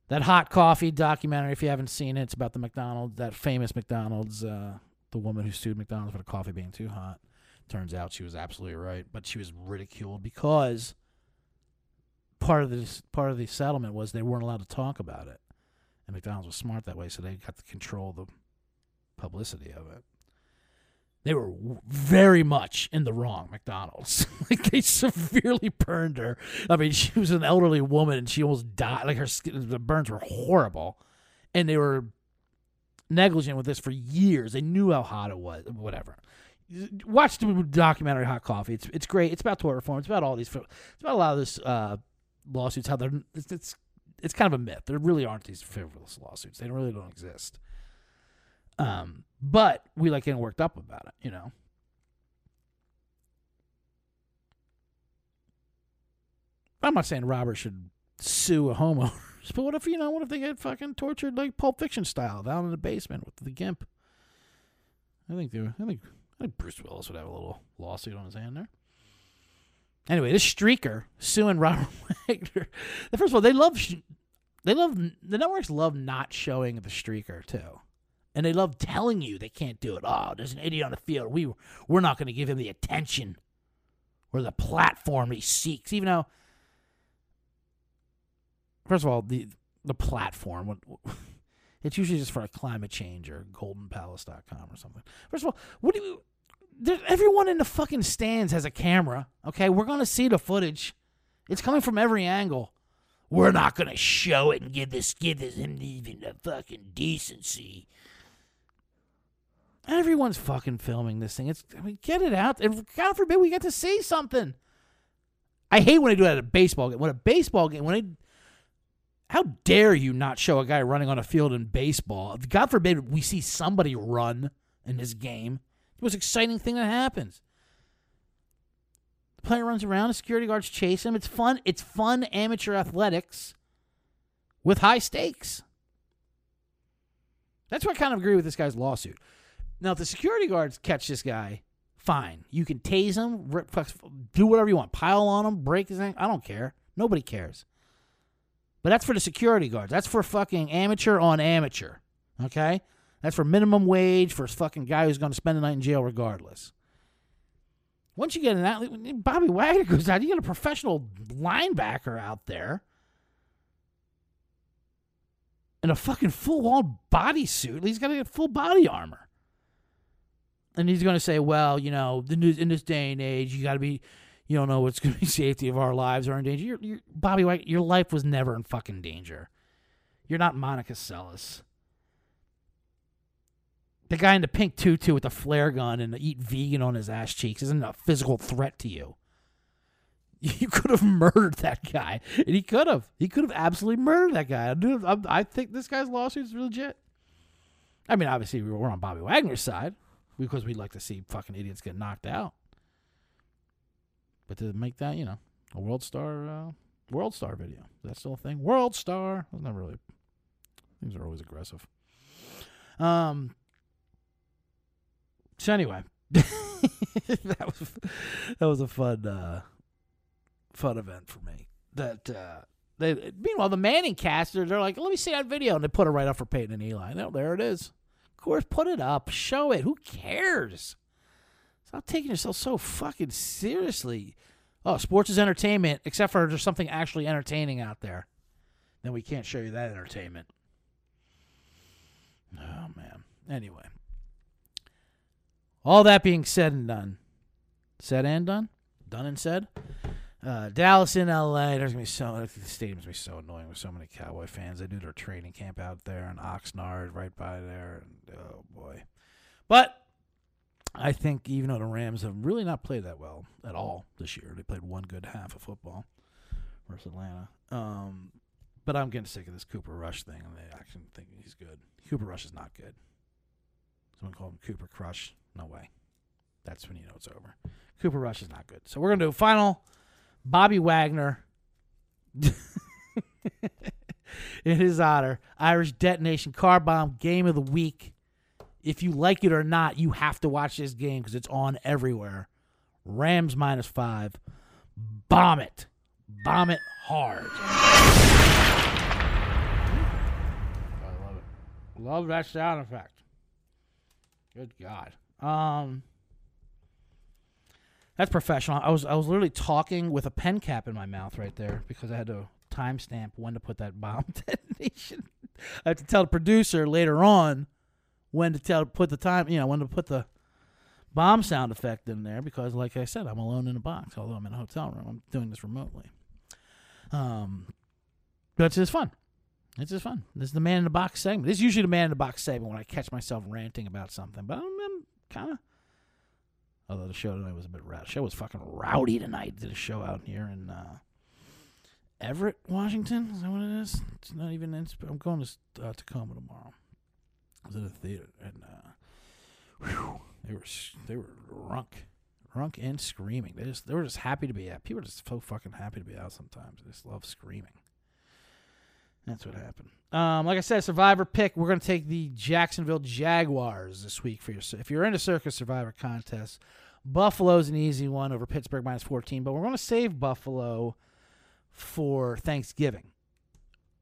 that Hot Coffee documentary, if you haven't seen it, it's about the McDonald's, that famous McDonald's, uh, the woman who sued McDonald's for the coffee being too hot. Turns out she was absolutely right, but she was ridiculed because part of the part of the settlement was they weren't allowed to talk about it, and McDonald's was smart that way, so they got to control the publicity of it. They were very much in the wrong, McDonald's. Like, they severely burned her. I mean, she was an elderly woman, and she almost died. Like, her skin, the burns were horrible, and they were negligent with this for years. They knew how hot it was. Whatever. Watch the documentary Hot Coffee. It's it's great. It's about tort reform. It's about all these. It's about a lot of this uh, lawsuits. How they're it's, it's it's kind of a myth. There really aren't these frivolous lawsuits. They really don't exist. Um, but we like getting worked up about it, you know. I'm not saying Robert should sue a homeowner. But what if, you know, what if they get fucking tortured like Pulp Fiction style down in the basement with the gimp? I think they were, I think I think Bruce Willis would have a little lawsuit on his hand there. Anyway, this streaker suing Robert Wagner. First of all, they love they love the networks love not showing the streaker too, and they love telling you they can't do it. Oh, there's an idiot on the field. We we're not going to give him the attention or the platform he seeks, even though. First of all, the the platform, it's usually just for a climate change or golden palace dot com or something. First of all, what do you, there, everyone in the fucking stands has a camera, okay? We're going to see the footage. It's coming from every angle. We're not going to show it and give this, give this, him even the fucking decency. Everyone's fucking filming this thing. It's, I mean, get it out. And God forbid we get to see something. I hate when they do that at a baseball game. When a baseball game, when they... How dare you not show a guy running on a field in baseball? God forbid we see somebody run in this game. It's the most exciting thing that happens. The player runs around, the security guards chase him. It's fun. It's fun amateur athletics with high stakes. That's why I kind of agree with this guy's lawsuit. Now, if the security guards catch this guy, fine. You can tase him, rip, do whatever you want. Pile on him, break his ankle. I don't care. Nobody cares. But that's for the security guards. That's for fucking amateur on amateur, okay? That's for minimum wage for a fucking guy who's going to spend the night in jail regardless. Once you get an athlete, Bobby Wagner goes out, you get a professional linebacker out there in a fucking full-on bodysuit. He's got to get full body armor. And he's going to say, well, you know, the news, in this day and age, you got to be... You don't know what's going to be. Safety of our lives are in danger. You're, you're, Bobby White, your life was never in fucking danger. You're not Monica Seles. The guy in the pink tutu with the flare gun and the eat vegan on his ass cheeks isn't a physical threat to you. You could have murdered that guy. And he could have. He could have absolutely murdered that guy. I, I think this guy's lawsuit is legit. I mean, obviously, we're on Bobby Wagner's side because we'd like to see fucking idiots get knocked out. But to make that, you know, a world star, uh, world star video. That's still a thing. World star. That's not really. Things are always aggressive. Um. So anyway, that was that was a fun, uh, fun event for me. That uh, they meanwhile the Manning caster, they're like, let me see that video, and they put it right up for Peyton and Eli. No, there it is. Of course, put it up, show it. Who cares? Stop taking yourself so fucking seriously. Oh, sports is entertainment, except for there's something actually entertaining out there. Then we can't show you that entertainment. Oh, man. Anyway. All that being said and done. Said and done? Done and said? Uh, Dallas in L A. There's going to be so... The stadium's going to be so annoying with so many Cowboy fans. They do their training camp out there in Oxnard right by there. And, oh, boy. But... I think even though the Rams have really not played that well at all this year, they played one good half of football versus Atlanta. Um, but I'm getting sick of this Cooper Rush thing, and they actually think he's good. Cooper Rush is not good. Someone called him Cooper Crush. No way. That's when you know it's over. Cooper Rush is not good. So we're going to do a final Bobby Wagner in his honor. Irish Detonation Car Bomb Game of the Week. If you like it or not, you have to watch this game because it's on everywhere. Rams minus five. Bomb it. Bomb it hard. I love it. Love that sound effect. Good God. Um, that's professional. I was I was literally talking with a pen cap in my mouth right there because I had to timestamp when to put that bomb detonation. I have to tell the producer later on when to tell, put the time, you know, when to put the bomb sound effect in there because, like I said, I'm alone in a box. Although I'm in a hotel room, I'm doing this remotely. Um, but it's just fun. It's just fun. This is the man in the box segment. This is usually the man in the box segment when I catch myself ranting about something. But I'm, I'm kind of. Although the show tonight was a bit rowdy. The show was fucking rowdy tonight. Did a show out here in uh, Everett, Washington. Is that what it is? It's not even. In, I'm going to uh, Tacoma tomorrow. I was in a theater, and uh, whew, they were they were drunk, drunk and screaming. They just they were just happy to be out. People are just so fucking happy to be out sometimes. They just love screaming. That's what happened. Um, like I said, Survivor pick. We're gonna take the Jacksonville Jaguars this week for your. If you're in a Circa Survivor contest, Buffalo's an easy one over Pittsburgh minus fourteen. But we're gonna save Buffalo for Thanksgiving.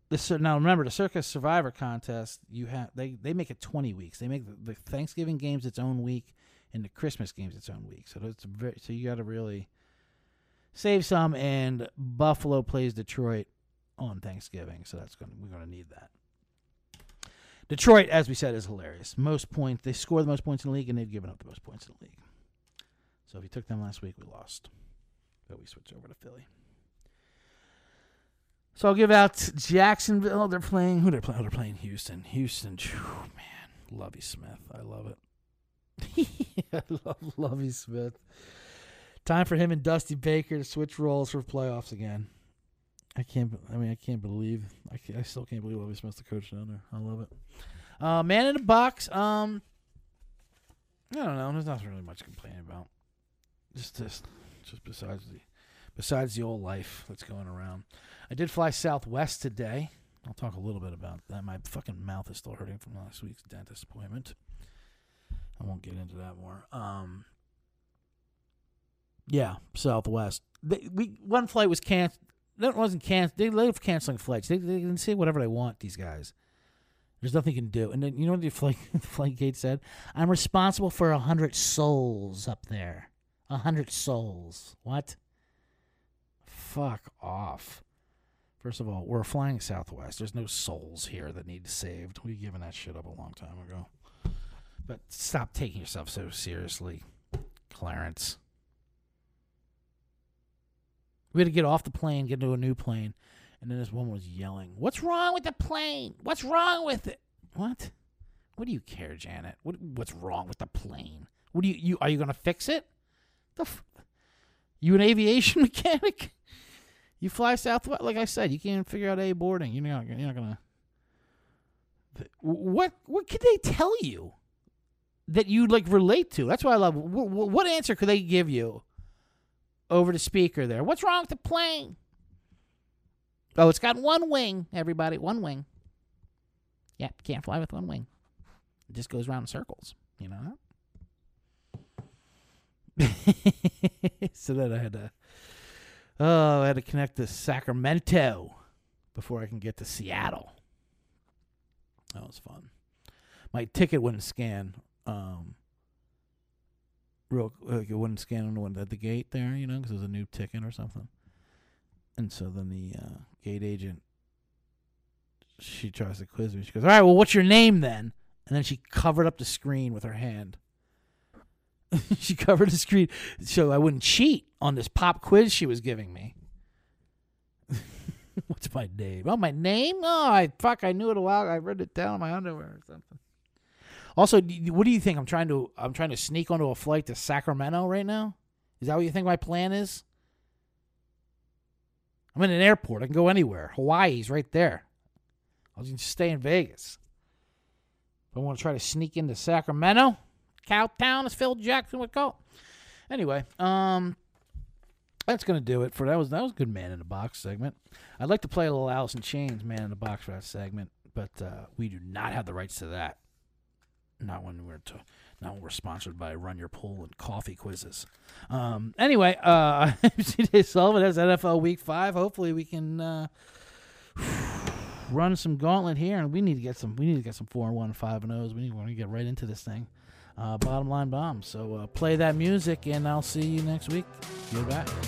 This, now remember the Circa Survivor contest. You have they, they make it twenty weeks. They make the, the Thanksgiving games its own week, and the Christmas games its own week. So that's very, so you got to really save some. And Buffalo plays Detroit on Thanksgiving, so that's going we're going to need that. Detroit, as we said, is hilarious. Most points they score the most points in the league, and they've given up the most points in the league. So if you took them last week, we lost. But we switched over to Philly. So I'll give out Jacksonville. They're playing. Who they're playing? Oh, they're playing Houston. Houston. Whew, man, Lovey Smith. I love it. I love Lovey Smith. Time for him and Dusty Baker to switch roles for playoffs again. I can't. I mean, I can't believe. I, can't, I still can't believe Lovey Smith's the coach down there. I love it. Uh, man in the box. Um, I don't know. There's not really much complaining about. Just, just, just besides the. Besides the old life that's going around. I did fly Southwest today. I'll talk a little bit about that. My fucking mouth is still hurting from last week's dentist appointment. I won't get into that more. Um, yeah, Southwest. They, we one flight was canceled. That wasn't canceled. They love canceling flights. They, they can say whatever they want, these guys. There's nothing you can do. And then you know what the flight, the flight gate said? I'm responsible for one hundred souls up there. one hundred souls. What? Fuck off. First of all, we're flying Southwest. There's no souls here that need saved. We've given that shit up a long time ago. But stop taking yourself so seriously, Clarence. We had to get off the plane, get into a new plane, and then this woman was yelling, "What's wrong with the plane? What's wrong with it?" What? What do you care, Janet? What what's wrong with the plane? What do you you are you gonna fix it? The f- you an aviation mechanic? You fly Southwest, like I said. You can't even figure out a boarding. You're not you're not gonna. What what could they tell you that you like relate to? That's what I love. What, what answer could they give you over the speaker there? What's wrong with the plane? Oh, it's got one wing. Everybody, one wing. Yeah, can't fly with one wing. It just goes around in circles, you know? So then I had to, oh, I had to connect to Sacramento before I can get to Seattle. That was fun. My ticket wouldn't scan. Um, real, like it wouldn't scan one at the gate there, you know, because it was a new ticket or something. And so then the uh, gate agent, she tries to quiz me. She goes, "All right, well, what's your name then?" And then she covered up the screen with her hand. She covered the screen so I wouldn't cheat on this pop quiz she was giving me. What's my name? Oh, my name? Oh, I fuck, I knew it a while. I read it down in my underwear or something. Also, what do you think? I'm trying to I'm trying to sneak onto a flight to Sacramento right now? Is that what you think my plan is? I'm in an airport. I can go anywhere. Hawaii's right there. I'll just stay in Vegas. I want to try to sneak into Sacramento. Cowtown, as Phil Jackson would call. Anyway, um, that's gonna do it for that. Was that was a good Man in the Box segment. I'd like to play a little Alice in Chains Man in the Box for that segment, but uh, we do not have the rights to that. Not when we're to, not when we're sponsored by Run Your Pool and Coffee Quizzes. Um, anyway, uh, C J Sullivan has N F L Week Five. Hopefully, we can. Uh, run some gauntlet here, and we need to get some we need to get some four and one and five and ohs. We need to get right into this thing. Uh, bottom line bomb. So uh, play that music, and I'll see you next week. Goodbye.